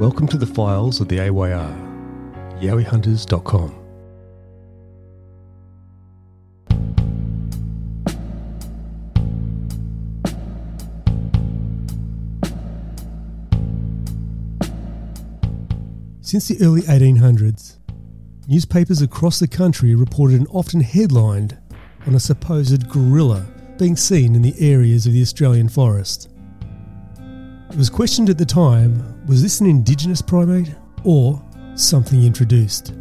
Welcome to the files of the AYR, Yowiehunters.com. Since the early 1800s, newspapers across the country reported and often headlined on a supposed gorilla being seen in the areas of the Australian forest. It was questioned at the time, was this an indigenous primate or something introduced?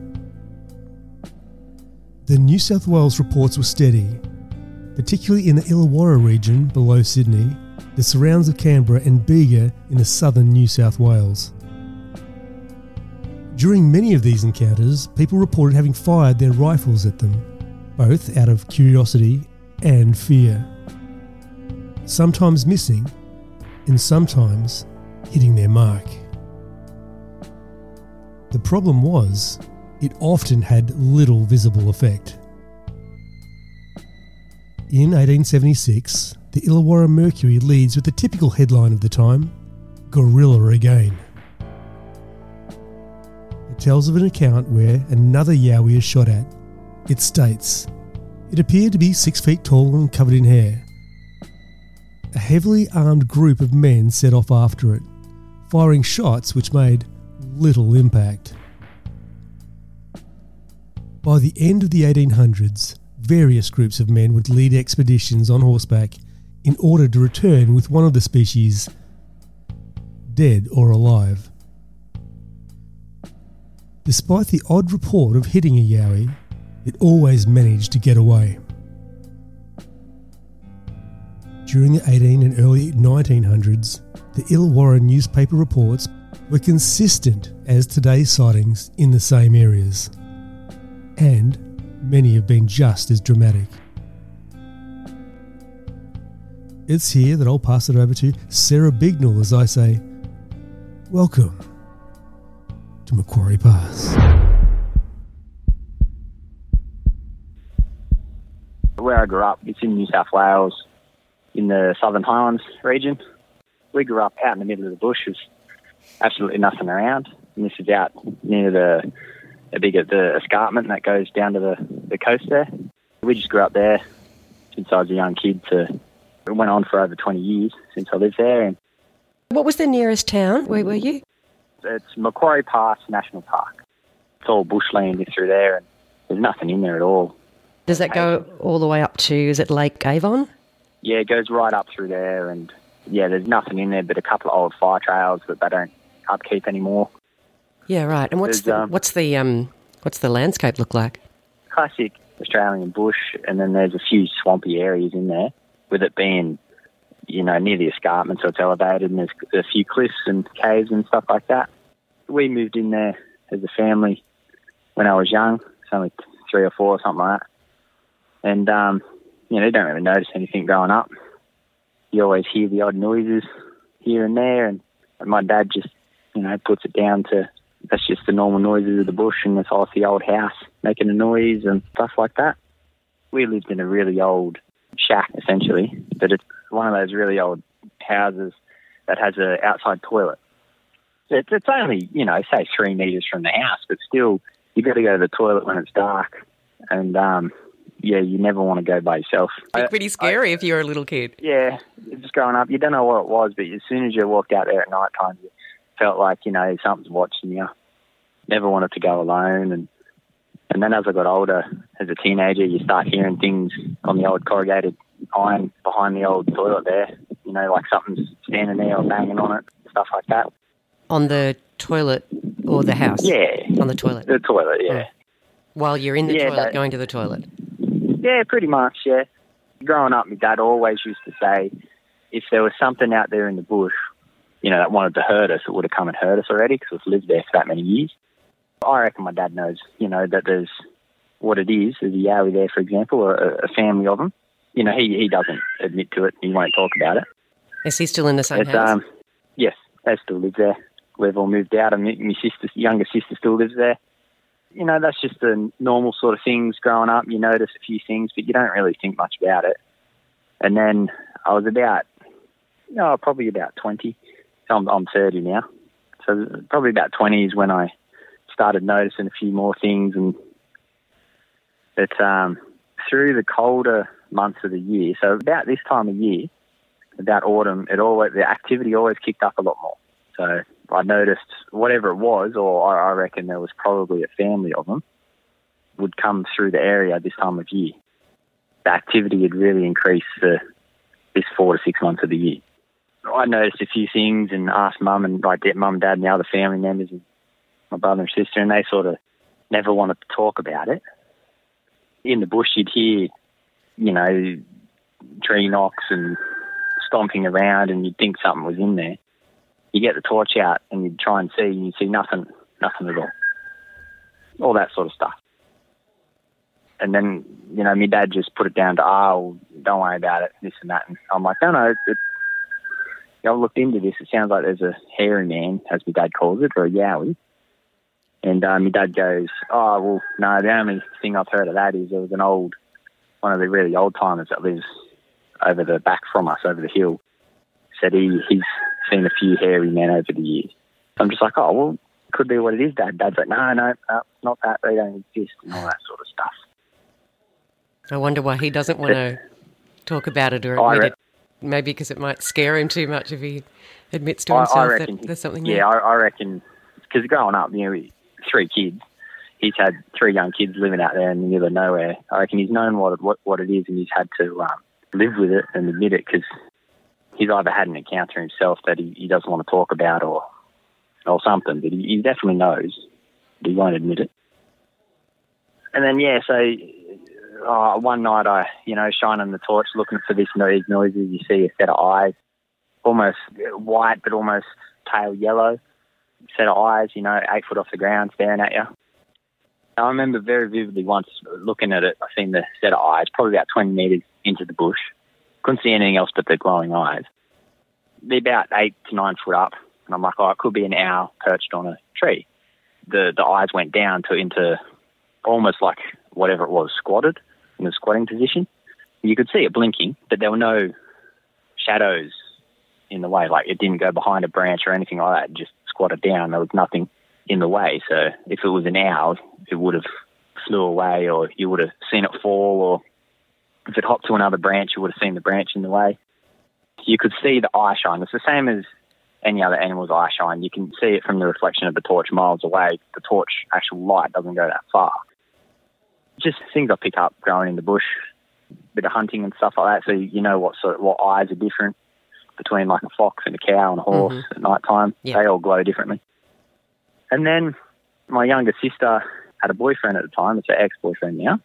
The New South Wales reports were steady, particularly in the Illawarra region below Sydney, the surrounds of Canberra and Bega in the southern New South Wales. During many of these encounters, people reported having fired their rifles at them, both out of curiosity and fear, sometimes missing and sometimes hitting their mark. The problem was, it often had little visible effect. In 1876, the Illawarra Mercury leads with the typical headline of the time, "Gorilla Again." It tells of an account where another Yowie is shot at. It states, "It appeared to be 6 feet tall and covered in hair. A heavily armed group of men set off after it, firing shots which made little impact." By the end of the 1800s, various groups of men would lead expeditions on horseback in order to return with one of the species, dead or alive. Despite the odd report of hitting a Yowie, it always managed to get away. During the 18 and early 1900s, the Illawarra newspaper reports were consistent as today's sightings in the same areas, and many have been just as dramatic. It's here that I'll pass it over to Sarah Bignall as I say, welcome to Macquarie Pass. Where I grew up, it's in New South Wales, in the Southern Highlands region. We grew up out in the middle of the bush. There's absolutely nothing around. And this is out near the escarpment that goes down to the coast there. We just grew up there since I was a young kid. It went on for over 20 years since I lived there. And what was the nearest town? Where were you? It's Macquarie Pass National Park. It's all bushland through there and there's nothing in there at all. Does that go all the way up to, is it Lake Avon? Yeah, it goes right up through there and... yeah, there's nothing in there but a couple of old fire trails that they don't upkeep anymore. Yeah, right. And what's the landscape look like? Classic Australian bush, and then there's a few swampy areas in there, with it being, near the escarpment, so it's elevated, and there's a few cliffs and caves and stuff like that. We moved in there as a family when I was young. It's only 3 or 4 or something like that. And, they don't really notice anything growing up. You always hear the odd noises here and there, and my dad just, puts it down to that's just the normal noises of the bush, and it's all the old house making a noise and stuff like that. We lived in a really old shack, essentially, but it's one of those really old houses that has an outside toilet. It's only, say 3 metres from the house, but still, you've got to go to the toilet when it's dark, and... you never want to go by yourself. It's pretty scary if you're a little kid. Yeah, just growing up, you don't know what it was, but as soon as you walked out there at night time, you felt like, something's watching you. Never wanted to go alone. And then as I got older, as a teenager, you start hearing things on the old corrugated iron behind the old toilet there, like something's standing there or banging on it, stuff like that. On the toilet or the house? Yeah. On the toilet? The toilet, yeah. While you're in the toilet, going to the toilet? Yeah, pretty much, yeah. Growing up, my dad always used to say, if there was something out there in the bush, you know, that wanted to hurt us, it would have come and hurt us already because we've lived there for that many years. I reckon my dad knows, you know, that there's what it is. There's a Yowie there, for example, or a family of them. You know, he doesn't admit to it. He won't talk about it. Is he still in the same house? Yes, they still live there. We've all moved out, and my younger sister still lives there. You know, that's just the normal sort of things growing up. You notice a few things, but you don't really think much about it. And then I was about, you know, probably about 20. I'm 30 now. So probably about 20 is when I started noticing a few more things. And it's through the colder months of the year, so about this time of year, about autumn, the activity always kicked up a lot more. So I noticed whatever it was, or I reckon there was probably a family of them, would come through the area this time of year. The activity had really increased for this 4 to 6 months of the year. I noticed a few things and asked Mum and Mum, Dad and the other family members and my brother and sister, and they sort of never wanted to talk about it. In the bush you'd hear, you know, tree knocks and stomping around, and you'd think something was in there. You get the torch out and you'd try and you'd see nothing at all. All that sort of stuff. And then, you know, my dad just put it down to, don't worry about it, this and that. And I'm like, I've looked into this. It sounds like there's a hairy man, as my dad calls it, or a Yowie. And my dad goes, the only thing I've heard of that is there was one of the really old timers that lives over the back from us, over the hill, said he's seen a few hairy men over the years. I'm just like, could be what it is, Dad. Dad's like, no, not that. They don't exist and all that sort of stuff. I wonder why he doesn't want to talk about it or admit it. Maybe because it might scare him too much if he admits to himself that there's something there. Yeah, I reckon, because growing up, you know, three kids, he's had three young kids living out there in the middle of nowhere. I reckon he's known what it is, and he's had to live with it and admit it because he's either had an encounter himself that he doesn't want to talk about or something, but he definitely knows, but he won't admit it. And then, one night I, you know, shining the torch, looking for these noises, you see a set of eyes, almost white but almost pale yellow, set of eyes, you know, 8 foot off the ground staring at you. I remember very vividly once looking at it, I seen the set of eyes, probably about 20 metres into the bush. Couldn't see anything else but the glowing eyes. They're about 8 to 9 foot up, and I'm like, it could be an owl perched on a tree. The eyes went down into almost like whatever it was, squatted, in a squatting position. You could see it blinking, but there were no shadows in the way. Like, it didn't go behind a branch or anything like that. It just squatted down. There was nothing in the way. So if it was an owl, it would have flew away, or you would have seen it fall, or if it hopped to another branch, you would have seen the branch in the way. You could see the eye shine. It's the same as any other animal's eye shine. You can see it from the reflection of the torch miles away. The torch actual light doesn't go that far. Just things I pick up growing in the bush, a bit of hunting and stuff like that. So you know what eyes are different between like a fox and a cow and a horse at night time. Yeah. They all glow differently. And then my younger sister had a boyfriend at the time. It's her ex-boyfriend now.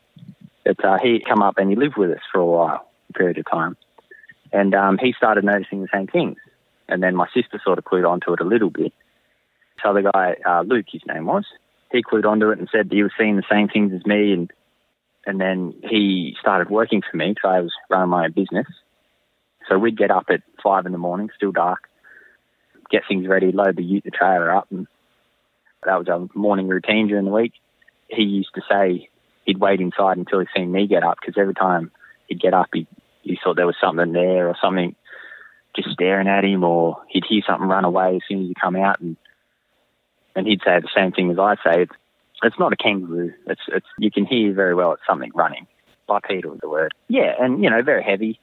But he'd come up and he lived with us for a period of time. And he started noticing the same things. And then my sister sort of clued onto it a little bit. So the guy, Luke, his name was, he clued onto it and said he was seeing the same things as me. And then he started working for me because I was running my own business. So we'd get up at 5 in the morning, still dark, get things ready, load the trailer up. And that was our morning routine during the week. He used to say he'd wait inside until he'd seen me get up, because every time he'd get up, he thought there was something there or something just staring at him, or he'd hear something run away as soon as you come out, and he'd say the same thing as I say. It's not a kangaroo. It's you can hear very well it's something running. Bipedal is the word. Yeah, and, you know, very heavy.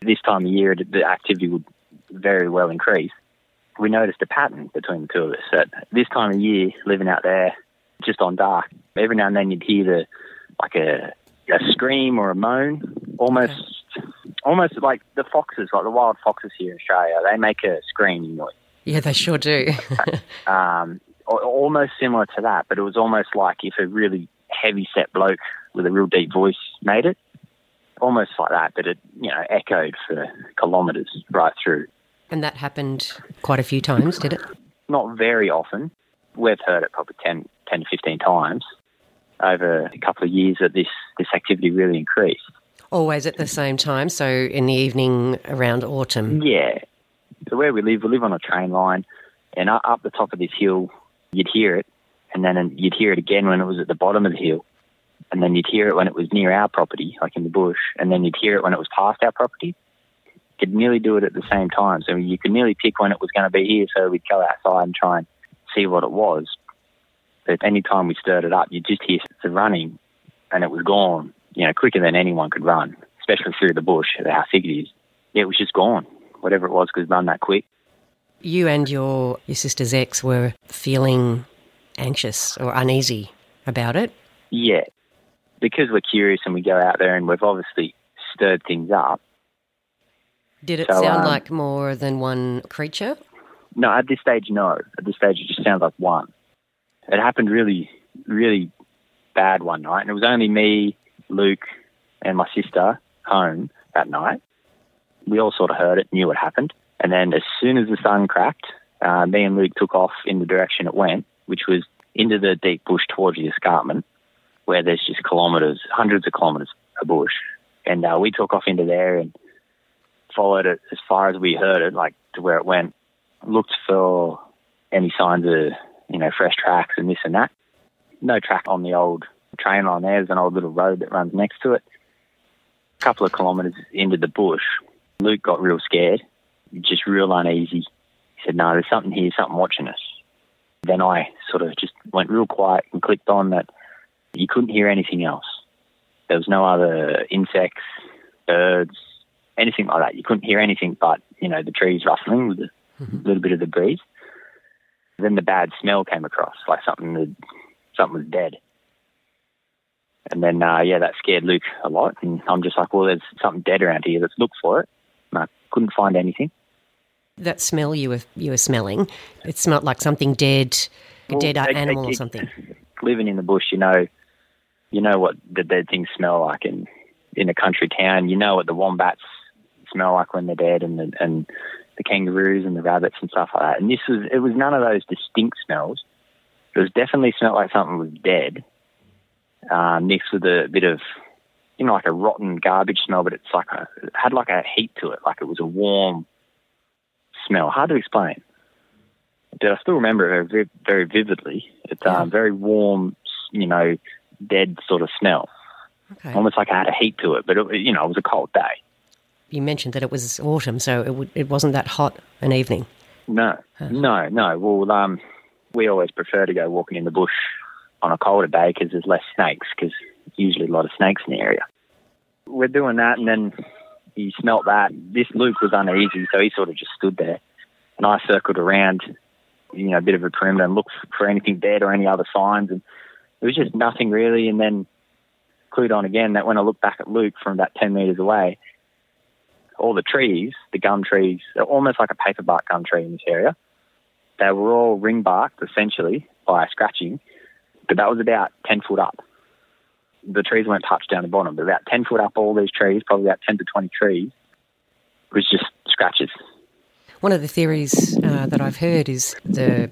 This time of year, the activity would very well increase. We noticed a pattern between the two of us. At this time of year, living out there, just on dark, every now and then you'd hear a scream or a moan, almost like the foxes, like the wild foxes here in Australia. They make a screaming noise. Yeah, they sure do. Almost similar to that, but it was almost like if a really heavy set bloke with a real deep voice made it. almost like that, but it, you know, echoed for kilometres right through. And that happened quite a few times, did it? Not very often. We've heard it probably 10 to 15 times. Over a couple of years that this activity really increased. Always at the same time, so in the evening around autumn? Yeah. So where we live on a train line, and up the top of this hill, you'd hear it, and then you'd hear it again when it was at the bottom of the hill, and then you'd hear it when it was near our property, like in the bush, and then you'd hear it when it was past our property. You could nearly do it at the same time, so you could nearly pick when it was going to be here, so we'd go outside and try and see what it was. But any time we stirred it up, you'd just hear the running, and it was gone, you know, quicker than anyone could run, especially through the bush, how thick it is. Yeah, it was just gone. Whatever it was could run that quick. You and your sister's ex were feeling anxious or uneasy about it? Yeah. Because we're curious and we go out there and we've obviously stirred things up. Did it sound like more than one creature? No, at this stage, no. At this stage, it just sounds like one. It happened really, really bad one night, and it was only me, Luke, and my sister home that night. We all sort of heard it, knew what happened, and then as soon as the sun cracked, me and Luke took off in the direction it went, which was into the deep bush towards the escarpment, where there's just kilometres, hundreds of kilometres of bush. And we took off into there and followed it as far as we heard it, like to where it went, looked for any signs of, you know, fresh tracks and this and that. No track on the old train line there. There's an old little road that runs next to it. A couple of kilometres into the bush, Luke got real scared, just real uneasy. He said, no, there's something here, something watching us. Then I sort of just went real quiet and clicked on that. You couldn't hear anything else. There was no other insects, birds, anything like that. You couldn't hear anything but, you know, the trees rustling with a little bit of the breeze. Then the bad smell came across, like something was dead. And then, that scared Luke a lot. And I'm just like, well, there's something dead around here. Let's look for it. And I couldn't find anything. That smell you were smelling, it smelled like something dead, a dead animal or something. Living in the bush, you know what the dead things smell like in a country town. You know what the wombats smell like when they're dead, and the kangaroos and the rabbits and stuff like that. And it was none of those distinct smells. It was definitely smelled like something was dead, mixed with a bit of, you know, like a rotten garbage smell, but it's like it had like a heat to it, like it was a warm smell. Hard to explain. But I still remember it very, very vividly. It's a very warm, you know, dead sort of smell. Okay. Almost like I had a heat to it, but, it was a cold day. You mentioned that it was autumn, so it wasn't that hot an evening. No. Well, we always prefer to go walking in the bush on a colder day because there's less snakes, because usually a lot of snakes in the area. We're doing that, and then he smelt that. This Luke was uneasy, so he sort of just stood there. And I circled around, you know, a bit of a perimeter and looked for anything dead or any other signs. And there was just nothing really. And then clued on again that when I looked back at Luke from about 10 metres away, all the trees, the gum trees, they're almost like a paper bark gum tree in this area. They were all ring barked, essentially, by scratching, but that was about 10 foot up. The trees weren't touched down the bottom, but about 10 foot up, all these trees, probably about 10 to 20 trees, was just scratches. One of the theories that I've heard is the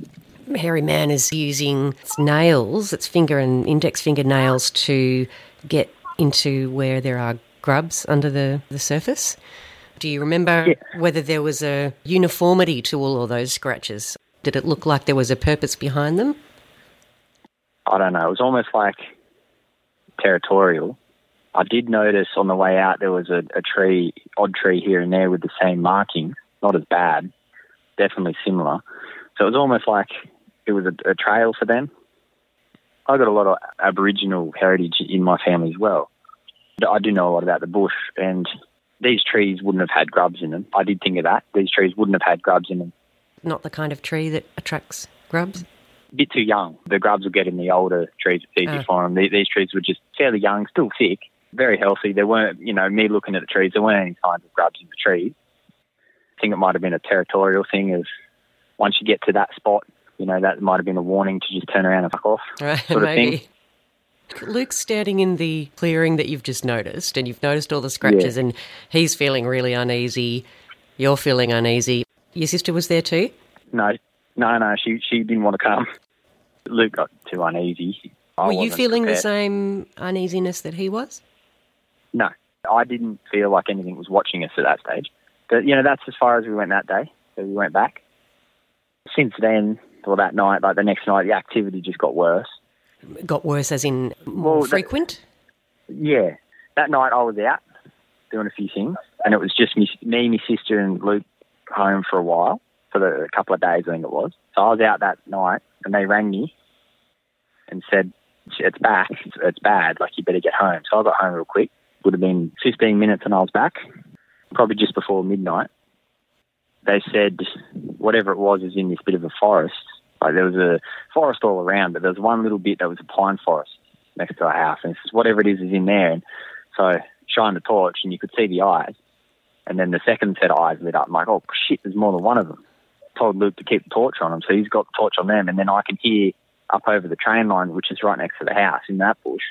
hairy man is using its nails, its finger and index finger nails, to get into where there are grubs under the surface. Do you remember whether there was a uniformity to all of those scratches? Did it look like there was a purpose behind them? I don't know. It was almost like territorial. I did notice on the way out there was an odd tree here and there with the same marking. Not as bad, definitely similar. So it was almost like it was a trail for them. I got a lot of Aboriginal heritage in my family as well. I do know a lot about the bush, and these trees wouldn't have had grubs in them. I did think of that. These trees wouldn't have had grubs in them. Not the kind of tree that attracts grubs? A bit too young. The grubs will get in the older trees. It's easy for them. These trees were just fairly young, still thick, very healthy. There weren't, you know, me looking at the trees, there weren't any signs of grubs in the trees. I think it might have been a territorial thing, as once you get to that spot, you know, that might have been a warning to just turn around and fuck off, sort of thing. Luke's standing in the clearing that you've just noticed, and you've noticed all the scratches, yeah. And he's feeling really uneasy. You're feeling uneasy. Your sister was there too? No. She didn't want to come. Luke got too uneasy. Were you feeling the same uneasiness that he was? No. I didn't feel like anything was watching us at that stage. But, you know, that's as far as we went that day. So we went back. Since then, or that night, like the next night, the activity just got worse. Got worse as in more frequent? Yeah. That night I was out doing a few things, and it was just me, my sister and Luke home for a while, a couple of days I think it was. So I was out that night, and they rang me and said, it's back, it's bad, like you better get home. So I got home real quick. Would have been 15 minutes and I was back, probably just before midnight. They said whatever it was is in this bit of a forest. Like there was a forest all around, but there was one little bit that was a pine forest next to our house. And it says, whatever it is in there. And so shined the torch and you could see the eyes. And then the second set of eyes lit up. I'm like, oh, shit, there's more than one of them. Told Luke to keep the torch on him. So he's got the torch on them. And then I can hear up over the train line, which is right next to the house in that bush,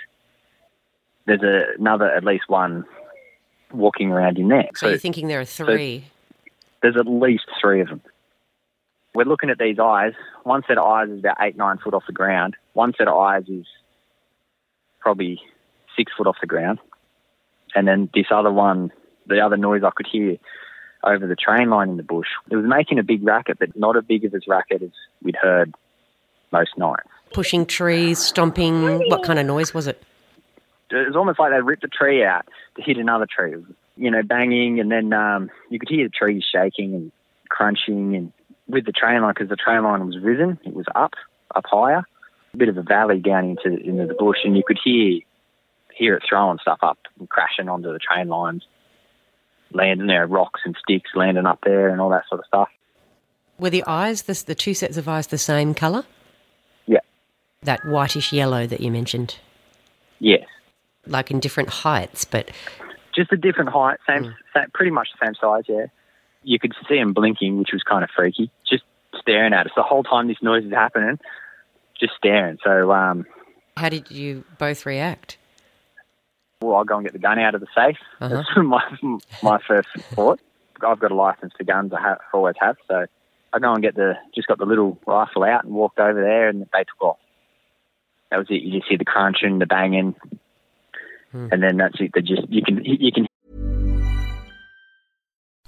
there's another, at least one, walking around in there. So you're thinking there are three? So there's at least three of them. We're looking at these eyes. One set of eyes is about 8-9 foot off the ground. One set of eyes is probably 6 foot off the ground. And then this other one, the other noise I could hear over the train line in the bush, it was making a big racket, but not as big of a racket as we'd heard most nights. Pushing trees, stomping, what kind of noise was it? It was almost like they ripped a tree out to hit another tree, you know, banging, and then you could hear the trees shaking and crunching, and with the train line, because the train line was risen, it was up higher, a bit of a valley down into the bush, and you could hear it throwing stuff up and crashing onto the train lines, landing there, rocks and sticks landing up there and all that sort of stuff. Were the eyes, the two sets of eyes, the same colour? Yeah. That whitish yellow that you mentioned? Yes. Like in different heights, but... Just a different height, same, pretty much the same size, yeah. You could see them blinking, which was kind of freaky, just staring at us. The whole time this noise is happening, just staring. So... How did you both react? Well, I'll go and get the gun out of the safe. Uh-huh. That's my first thought. I've got a licence for guns, I always have, so I go and just got the little rifle out and walked over there, and they took off. That was it. You just hear the crunch and the banging... And then that's it. You can.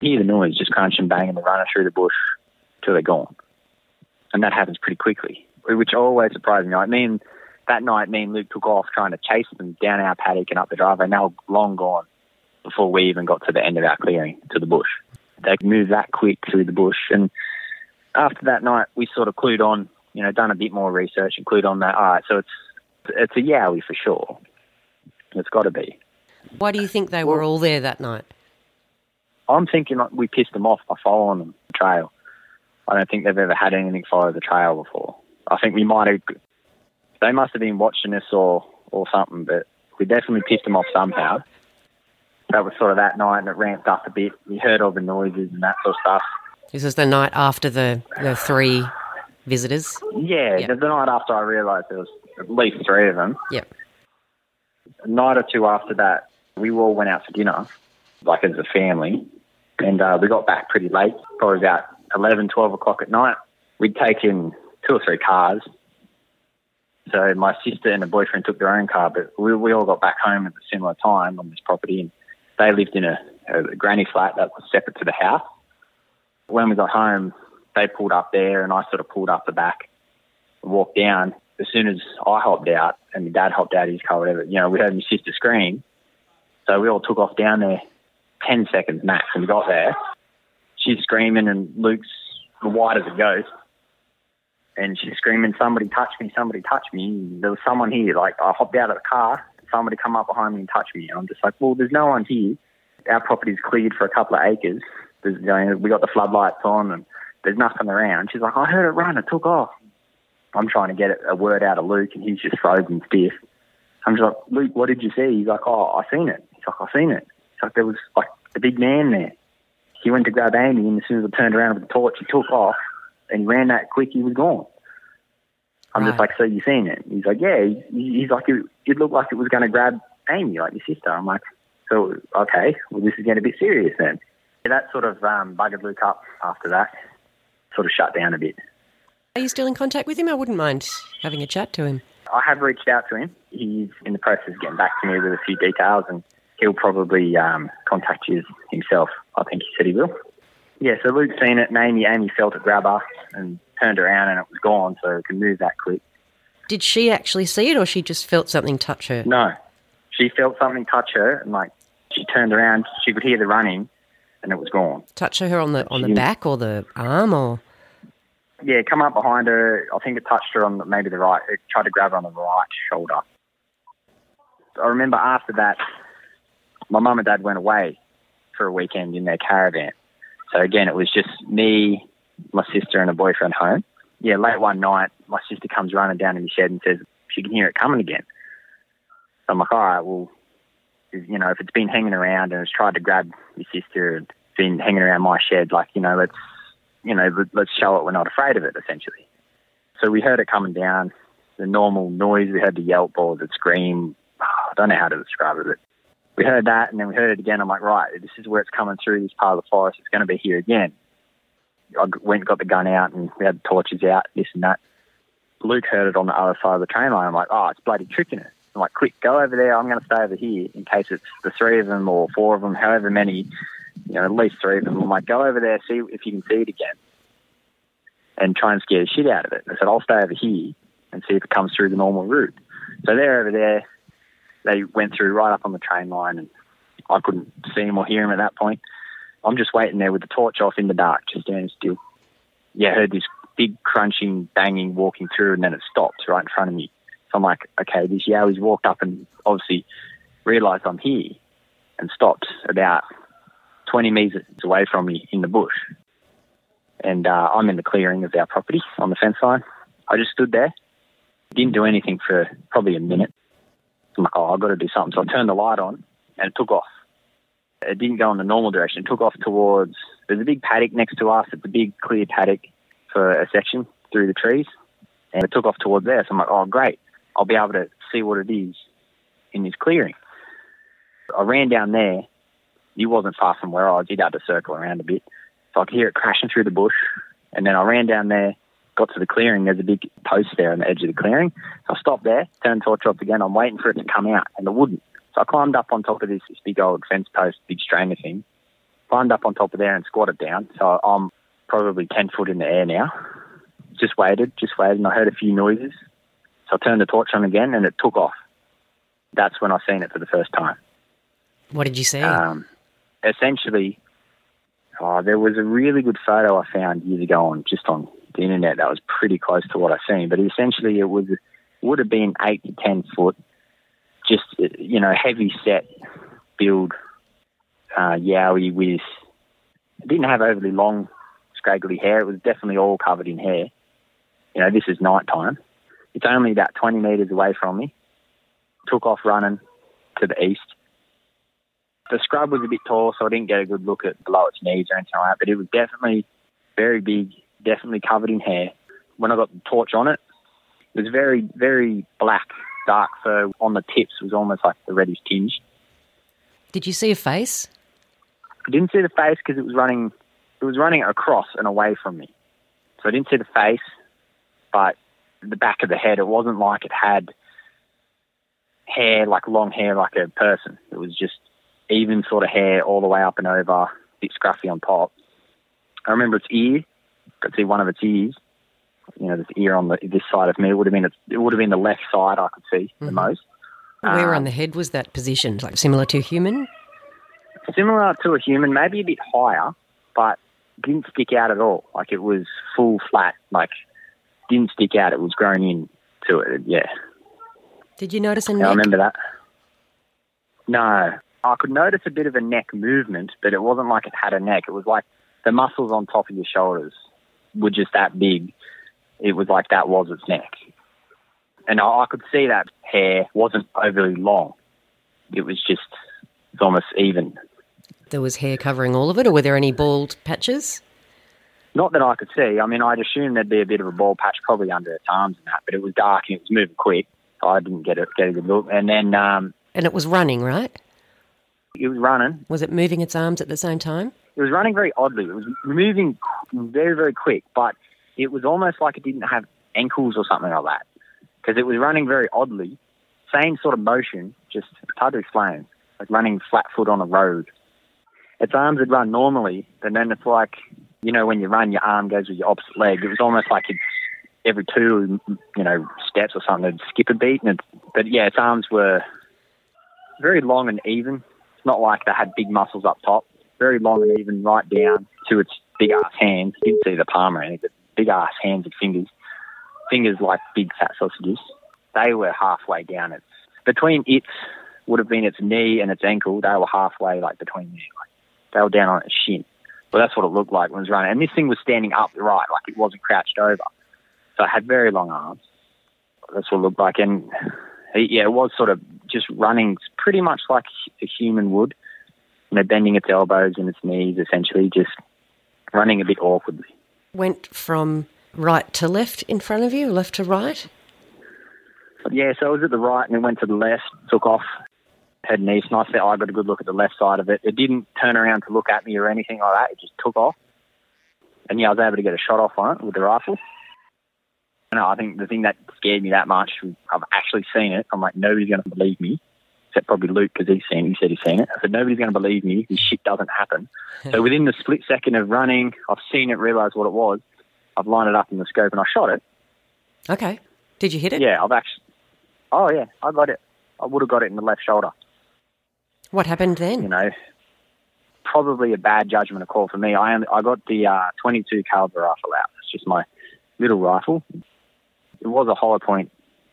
Hear the noise, just crunch and bang, and they're running through the bush till they're gone. And that happens pretty quickly, which always surprises me. That night, me and Luke took off trying to chase them down our paddock and up the driveway, and they were long gone before we even got to the end of our clearing, to the bush. They moved that quick through the bush. And after that night, we sort of clued on, you know, done a bit more research and clued on that, all right, so it's a Yowie for sure. It's got to be. Why do you think they were all there that night? I'm thinking we pissed them off by following them, the trail. I don't think they've ever had anything follow the trail before. I think we might have... They must have been watching us or something, but we definitely pissed them off somehow. That was sort of that night, and it ramped up a bit. We heard all the noises and that sort of stuff. This is the night after the three visitors? Yeah, yep. The night after I realised there was at least three of them. Yep. A night or two after that, we all went out for dinner, like as a family, and we got back pretty late, probably about 11, 12 o'clock at night. We'd taken 2 or 3 cars, So my sister and her boyfriend took their own car, but we all got back home at a similar time on this property. And they lived in a granny flat that was separate to the house. When we got home, they pulled up there and I sort of pulled up the back and walked down. As soon as I hopped out and my dad hopped out of his car, whatever, you know, we heard my sister scream. So we all took off down there, 10 seconds max, and we got there. She's screaming and Luke's white as a ghost. And she's screaming, "Somebody touch me, somebody touch me. There was someone here." Like, I hopped out of the car, somebody come up behind me and touch me. And I'm just like, well, there's no one here. Our property's cleared for a couple of acres. There's, you know, we got the floodlights on and there's nothing around. She's like, "I heard it run, it took off." I'm trying to get a word out of Luke and he's just frozen stiff. I'm just like, "Luke, what did you see?" He's like, "Oh, I seen it." He's like, "I seen it." He's like, "There was like a big man there. He went to grab Amy and as soon as I turned around with the torch, he took off. And he ran that quick, he was gone." I'm just like, "So you seen it?" He's like, "Yeah." He's like, "It looked like it was going to grab Amy, like your sister." I'm like, "So, okay, well, this is getting a bit serious then." And that sort of buggered Luke up after that, sort of shut down a bit. Are you still in contact with him? I wouldn't mind having a chat to him. I have reached out to him. He's in the process of getting back to me with a few details and he'll probably contact you himself. I think he said he will. Yeah, so Luke's seen it, and Amy felt it grab her and turned around and it was gone, so it can move that quick. Did she actually see it or she just felt something touch her? No, she felt something touch her and, like, she turned around, she could hear the running and it was gone. Touch her on the back or the arm or...? Yeah, come up behind her. I think it touched her on maybe the right, it tried to grab her on the right shoulder. I remember after that, my mum and dad went away for a weekend in their caravan. So, again, it was just me, my sister and a boyfriend home. Yeah, late one night, my sister comes running down in the shed and says she can hear it coming again. So I'm like, all right, well, you know, if it's been hanging around and it's tried to grab your sister and been hanging around my shed, like, let's show it we're not afraid of it, essentially. So we heard it coming down, the normal noise. We heard the yelp or the scream. I don't know how to describe it, but we heard that and then we heard it again. I'm like, right, this is where it's coming through, this part of the forest. It's going to be here again. I went and got the gun out and we had the torches out, this and that. Luke heard it on the other side of the train line. I'm like, oh, it's bloody tricking it. I'm like, quick, go over there. I'm going to stay over here in case it's the three of them or four of them, however many, you know, at least three of them. I'm like, go over there, see if you can see it again and try and scare the shit out of it. I said, I'll stay over here and see if it comes through the normal route. So they're over there. They went through right up on the train line and I couldn't see him or hear him at that point. I'm just waiting there with the torch off in the dark, just standing still. Yeah, I heard this big crunching, banging, walking through and then it stopped right in front of me. So I'm like, okay, this Yowie's walked up and obviously realised I'm here and stopped about 20 metres away from me in the bush. And I'm in the clearing of our property on the fence line. I just stood there, didn't do anything for probably a minute. I'm like, oh, I've got to do something. So I turned the light on and it took off. It didn't go in the normal direction. It took off towards, there's a big paddock next to us. It's a big clear paddock for a section through the trees. And it took off towards there. So I'm like, oh, great. I'll be able to see what it is in this clearing. I ran down there. He wasn't far from where I was. He'd had to circle around a bit. So I could hear it crashing through the bush. And then I ran down there, got to the clearing. There's a big post there on the edge of the clearing. I stopped there, turned torch off again. I'm waiting for it to come out, and it wouldn't. So I climbed up on top of this big old fence post, big strainer thing, climbed up on top of there and squatted down. So I'm probably 10 foot in the air now. Just waited, and I heard a few noises. So I turned the torch on again, and it took off. That's when I seen it for the first time. What did you see? Essentially, there was a really good photo I found years ago on the internet that was pretty close to what I seen, but essentially it would have been 8 to 10 foot, just, you know, heavy set build Yowie with, it didn't have overly long scraggly hair. It was definitely all covered in hair. You know, this is night time. It's only about 20 metres away from me. Took off running to the east. The scrub was a bit tall, so I didn't get a good look at below its knees or anything like that, but it was definitely very big, definitely covered in hair. When I got the torch on it, it was very, very black, dark fur. On the tips was almost like the reddish tinge. Did you see a face? I didn't see the face because it was running across and away from me. So I didn't see the face, but the back of the head. It wasn't like it had hair, like long hair like a person. It was just even sort of hair all the way up and over, a bit scruffy on top. I remember its ear. I could see one of its ears. You know, this ear on this side of me, it would have been the left side I could see the most. Where on the head was that positioned? Like similar to a human? Similar to a human, maybe a bit higher, but didn't stick out at all. Like it was full flat, like didn't stick out. It was grown in to it, yeah. Did you notice a neck? I remember that. No. I could notice a bit of a neck movement, but it wasn't like it had a neck. It was like the muscles on top of your shoulders were just that big. It was like that was its neck. And I could see that hair wasn't overly long. It was just almost even. There was hair covering all of it, or were there any bald patches? Not that I could see. I mean, I'd assume there'd be a bit of a bald patch probably under its arms and that, but it was dark and it was moving quick. So I didn't get a good look. And then... and it was running, right? It was running. Was it moving its arms at the same time? It was running very oddly. It was moving very, very quick, but it was almost like it didn't have ankles or something like that, because it was running very oddly. Same sort of motion, just hard to explain, like running flat foot on a road. Its arms would run normally, and then it's like, you know, when you run, your arm goes with your opposite leg. It was almost like it's every two, you know, steps or something, it'd skip a beat. But yeah, its arms were very long and even. It's not like they had big muscles up top. Very long and even right down to its big-ass hands. You didn't see the palm or anything, but big-ass hands and fingers. Fingers like big fat sausages. They were halfway down. It's between its would have been its knee and its ankle. They were halfway, like between there. Like, they were down on its shin. Well, that's what it looked like when it was running. And this thing was standing upright, like it wasn't crouched over. So it had very long arms. That's what it looked like. And yeah, it was sort of just running pretty much like a human would. You know, bending its elbows and its knees, essentially, just running a bit awkwardly. Went from right to left in front of you, left to right? Yeah, so I was at the right and it went to the left, took off, head and east, and I got a good look at the left side of it. It didn't turn around to look at me or anything like that, it just took off. And yeah, I was able to get a shot off on it with the rifle. And I think the thing that scared me that much, I've actually seen it, I'm like, nobody's going to believe me, except probably Luke because he said he's seen it. I said, nobody's going to believe me, this shit doesn't happen. So within the split second of running, I've seen it, realised what it was, I've lined it up in the scope and I shot it. Okay. Did you hit it? Yeah, I've actually... Oh, yeah, I got it. I would have got it in the left shoulder. What happened then? You know, probably a bad judgment of call for me. I got the 22 caliber rifle out. It's just my little rifle. It was a hollow point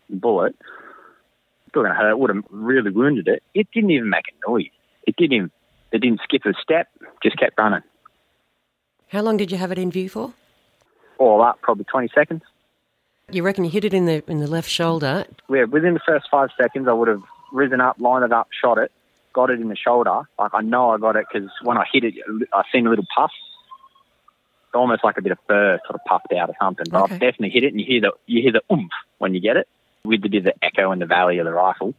bullet. Still going to hurt. It would have really wounded it. It didn't even make a noise. It didn't skip a step. Just kept running. How long did you have it in view for? All up, probably 20 seconds. You reckon you hit it in the left shoulder? Yeah, within the first 5 seconds, I would have risen up, lined it up, shot it, got it in the shoulder. Like, I know I got it because when I hit it, I seen a little puff, almost like a bit of fur sort of puffed out or something. But okay. I've definitely hit it, and you hear the oomph when you get it, with a bit of the echo in the valley of the rifle.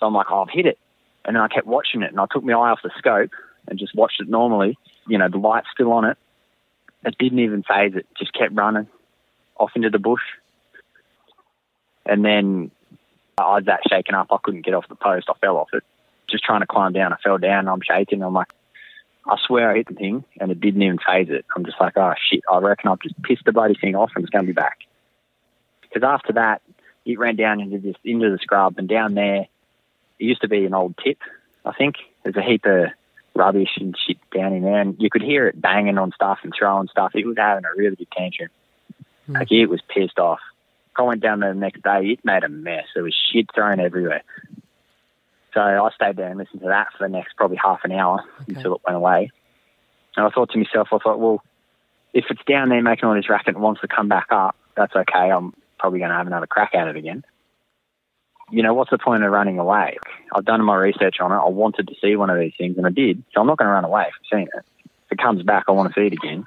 So I'm like, oh, I've hit it. And then I kept watching it, and I took my eye off the scope and just watched it normally. You know, the light's still on it. It didn't even phase it, just kept running off into the bush. And then I was that shaken up, I couldn't get off the post, I fell off it. Just trying to climb down, I fell down, I'm shaking, I'm like, I swear I hit the thing, and it didn't even phase it. I'm just like, oh shit, I reckon I've just pissed the bloody thing off and it's going to be back. Because after that, it ran down into the scrub, and down there, it used to be an old tip, I think. There's a heap of rubbish and shit down in there, and you could hear it banging on stuff and throwing stuff. It was having a really big tantrum. Like, it was pissed off. I went down there the next day, it made a mess. There was shit thrown everywhere. So I stayed there and listened to that for the next probably half an hour until it went away. And I thought to myself, well, if it's down there making all this racket and wants to come back up, that's okay. I'm probably going to have another crack at it again. You know, what's the point of running away? I've done my research on it. I wanted to see one of these things, and I did. So I'm not going to run away if I've seen it. If it comes back, I want to see it again.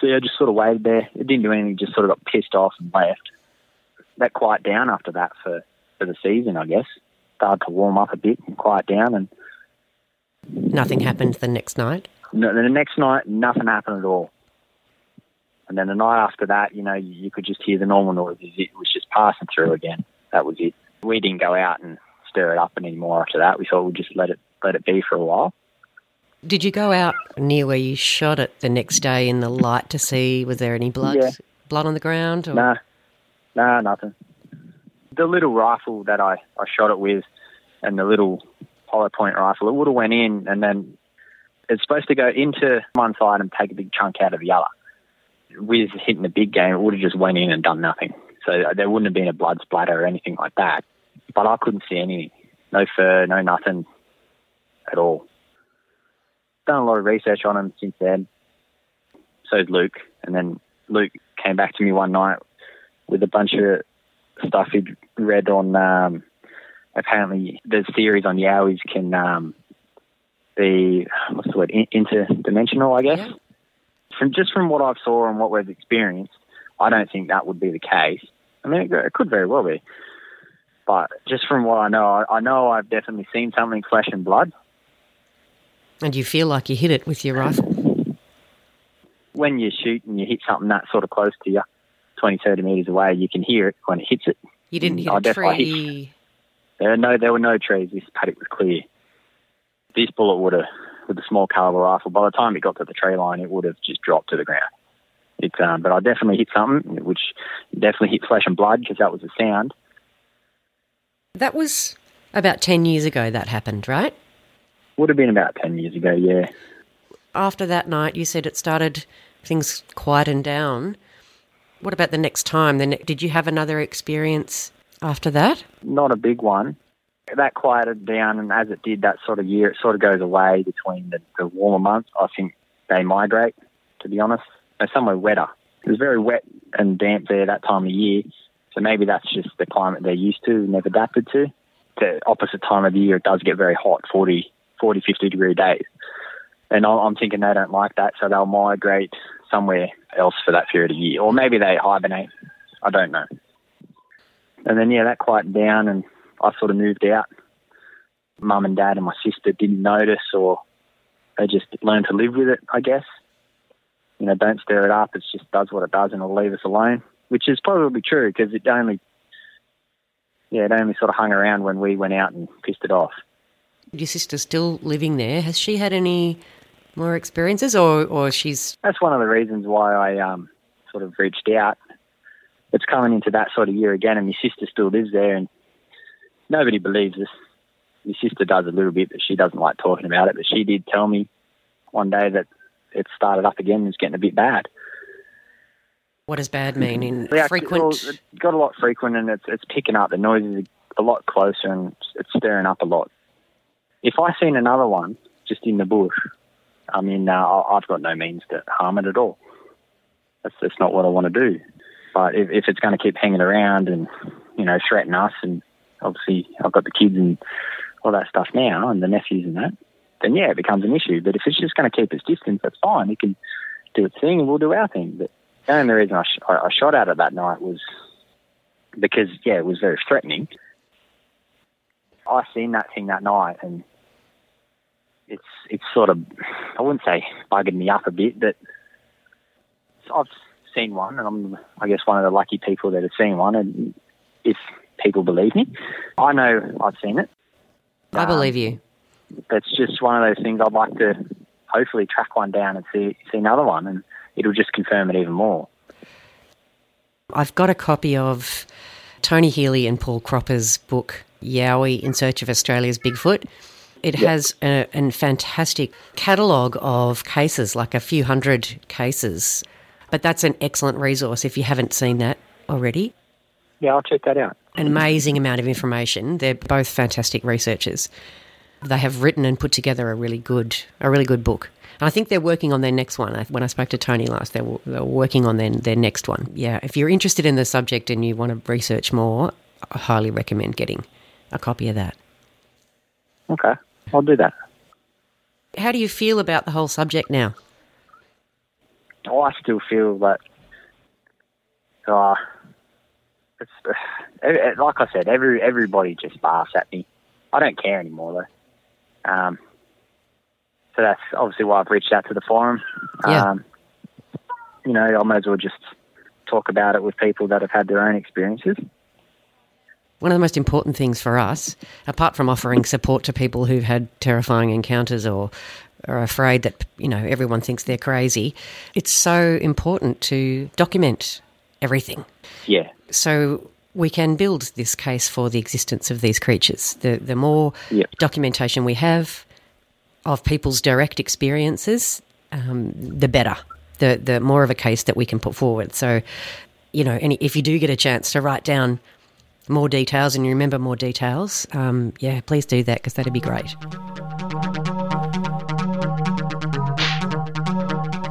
So yeah, I just sort of waited there. It didn't do anything, just sort of got pissed off and left. That quieted down after that for the season, I guess. Started to warm up a bit and quiet down. And nothing happened the next night? No, the next night, nothing happened at all. And then the night after that, you know, you could just hear the normal noises. It was just passing through again. That was it. We didn't go out and stir it up anymore after that. We thought we'd just let it be for a while. Did you go out near where you shot it the next day in the light to see, was there any blood? Yeah. Blood on the ground? No, nothing. The little rifle that I shot it with and the little hollow point rifle, it would have went in, and then it's supposed to go into one side and take a big chunk out of the other. With hitting the big game, it would have just went in and done nothing. So there wouldn't have been a blood splatter or anything like that. But I couldn't see anything. No fur, no nothing at all. Done a lot of research on him since then. So's Luke. And then Luke came back to me one night with a bunch of stuff he'd read on, apparently there's theories on Yowies can be, what's the word, interdimensional, I guess. Yeah. From what I've saw and what we've experienced, I don't think that would be the case. I mean, it could very well be. But just from what I know I've definitely seen something flesh and blood. And you feel like you hit it with your rifle? When you shoot and you hit something that sort of close to you, 20, 30 metres away, you can hear it when it hits it. You didn't hit a tree? There were no trees. This paddock was clear. This bullet would have, with the small caliber rifle, by the time it got to the tree line, it would have just dropped to the ground. But I definitely hit something, which definitely hit flesh and blood because that was the sound. That was about 10 years ago that happened, right? Would have been about 10 years ago, yeah. After that night, you said it started, things quietened down. What about the next time? Did you have another experience after that? Not a big one. That quieted down, and as it did that sort of year, it sort of goes away between the warmer months. I think they migrate, to be honest. They're somewhere wetter. It was very wet and damp there that time of year, so maybe that's just the climate they're used to and they've adapted to. The opposite time of the year, it does get very hot, 40, 50-degree days. And I'm thinking they don't like that, so they'll migrate somewhere else for that period of year. Or maybe they hibernate. I don't know. And then, yeah, that quieted down, and I sort of moved out. Mum and Dad and my sister didn't notice, or they just learned to live with it, I guess. You know, don't stir it up. It just does what it does, and it'll leave us alone, which is probably true because it only sort of hung around when we went out and pissed it off. Your sister's still living there. Has she had any more experiences, or she's... That's one of the reasons why I sort of reached out. It's coming into that sort of year again, and my sister still lives there, and nobody believes us. My sister does a little bit, but she doesn't like talking about it. But she did tell me one day that it started up again and it's getting a bit bad. What does bad mean? Frequent? Well, it got a lot frequent, and it's picking up. The noise is a lot closer, and it's stirring up a lot. If I seen another one just in the bush, I mean, I've got no means to harm it at all. That's not what I want to do. But if it's going to keep hanging around and, you know, threaten us, and obviously I've got the kids and all that stuff now and the nephews and that, then, yeah, it becomes an issue. But if it's just going to keep its distance, that's fine. It can do its thing and we'll do our thing. But the only reason I shot at it that night was because, yeah, it was very threatening. I seen that thing that night, and it's sort of, I wouldn't say bugging me up a bit, but I've seen one, and I'm, I guess, one of the lucky people that have seen one, and if people believe me, I know I've seen it. I believe you. That's just one of those things. I'd like to hopefully track one down and see another one, and it'll just confirm it even more. I've got a copy of Tony Healy and Paul Cropper's book, Yowie in Search of Australia's Bigfoot. It has a fantastic catalogue of cases, like a few hundred cases. But that's an excellent resource if you haven't seen that already. Yeah, I'll check that out. An amazing amount of information. They're both fantastic researchers. They have written and put together a really good book. And I think they're working on their next one. When I spoke to Tony last, they were working on their next one. Yeah, if you're interested in the subject and you want to research more, I highly recommend getting a copy of that. Okay, I'll do that. How do you feel about the whole subject now? Oh, I still feel that, it's like I said, everybody just laughs at me. I don't care anymore, though. So that's obviously why I've reached out to the forum. Yeah. you know, I might as well just talk about it with people that have had their own experiences. One of the most important things for us, apart from offering support to people who've had terrifying encounters or are afraid that, you know, everyone thinks they're crazy, it's so important to document everything. Yeah. So we can build this case for the existence of these creatures. The more documentation we have of people's direct experiences, the better, the more of a case that we can put forward. So, you know, and if you do get a chance to write down more details and you remember more details, yeah, please do that, because that'd be great.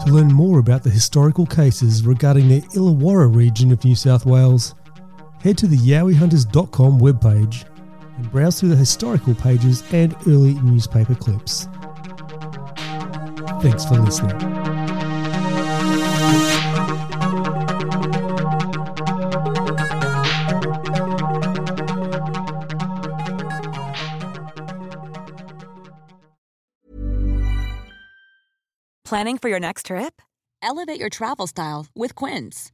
To learn more about the historical cases regarding the Illawarra region of New South Wales, head to the Yowiehunters.com webpage and browse through the historical pages and early newspaper clips. Thanks for listening. Planning for your next trip? Elevate your travel style with Quince.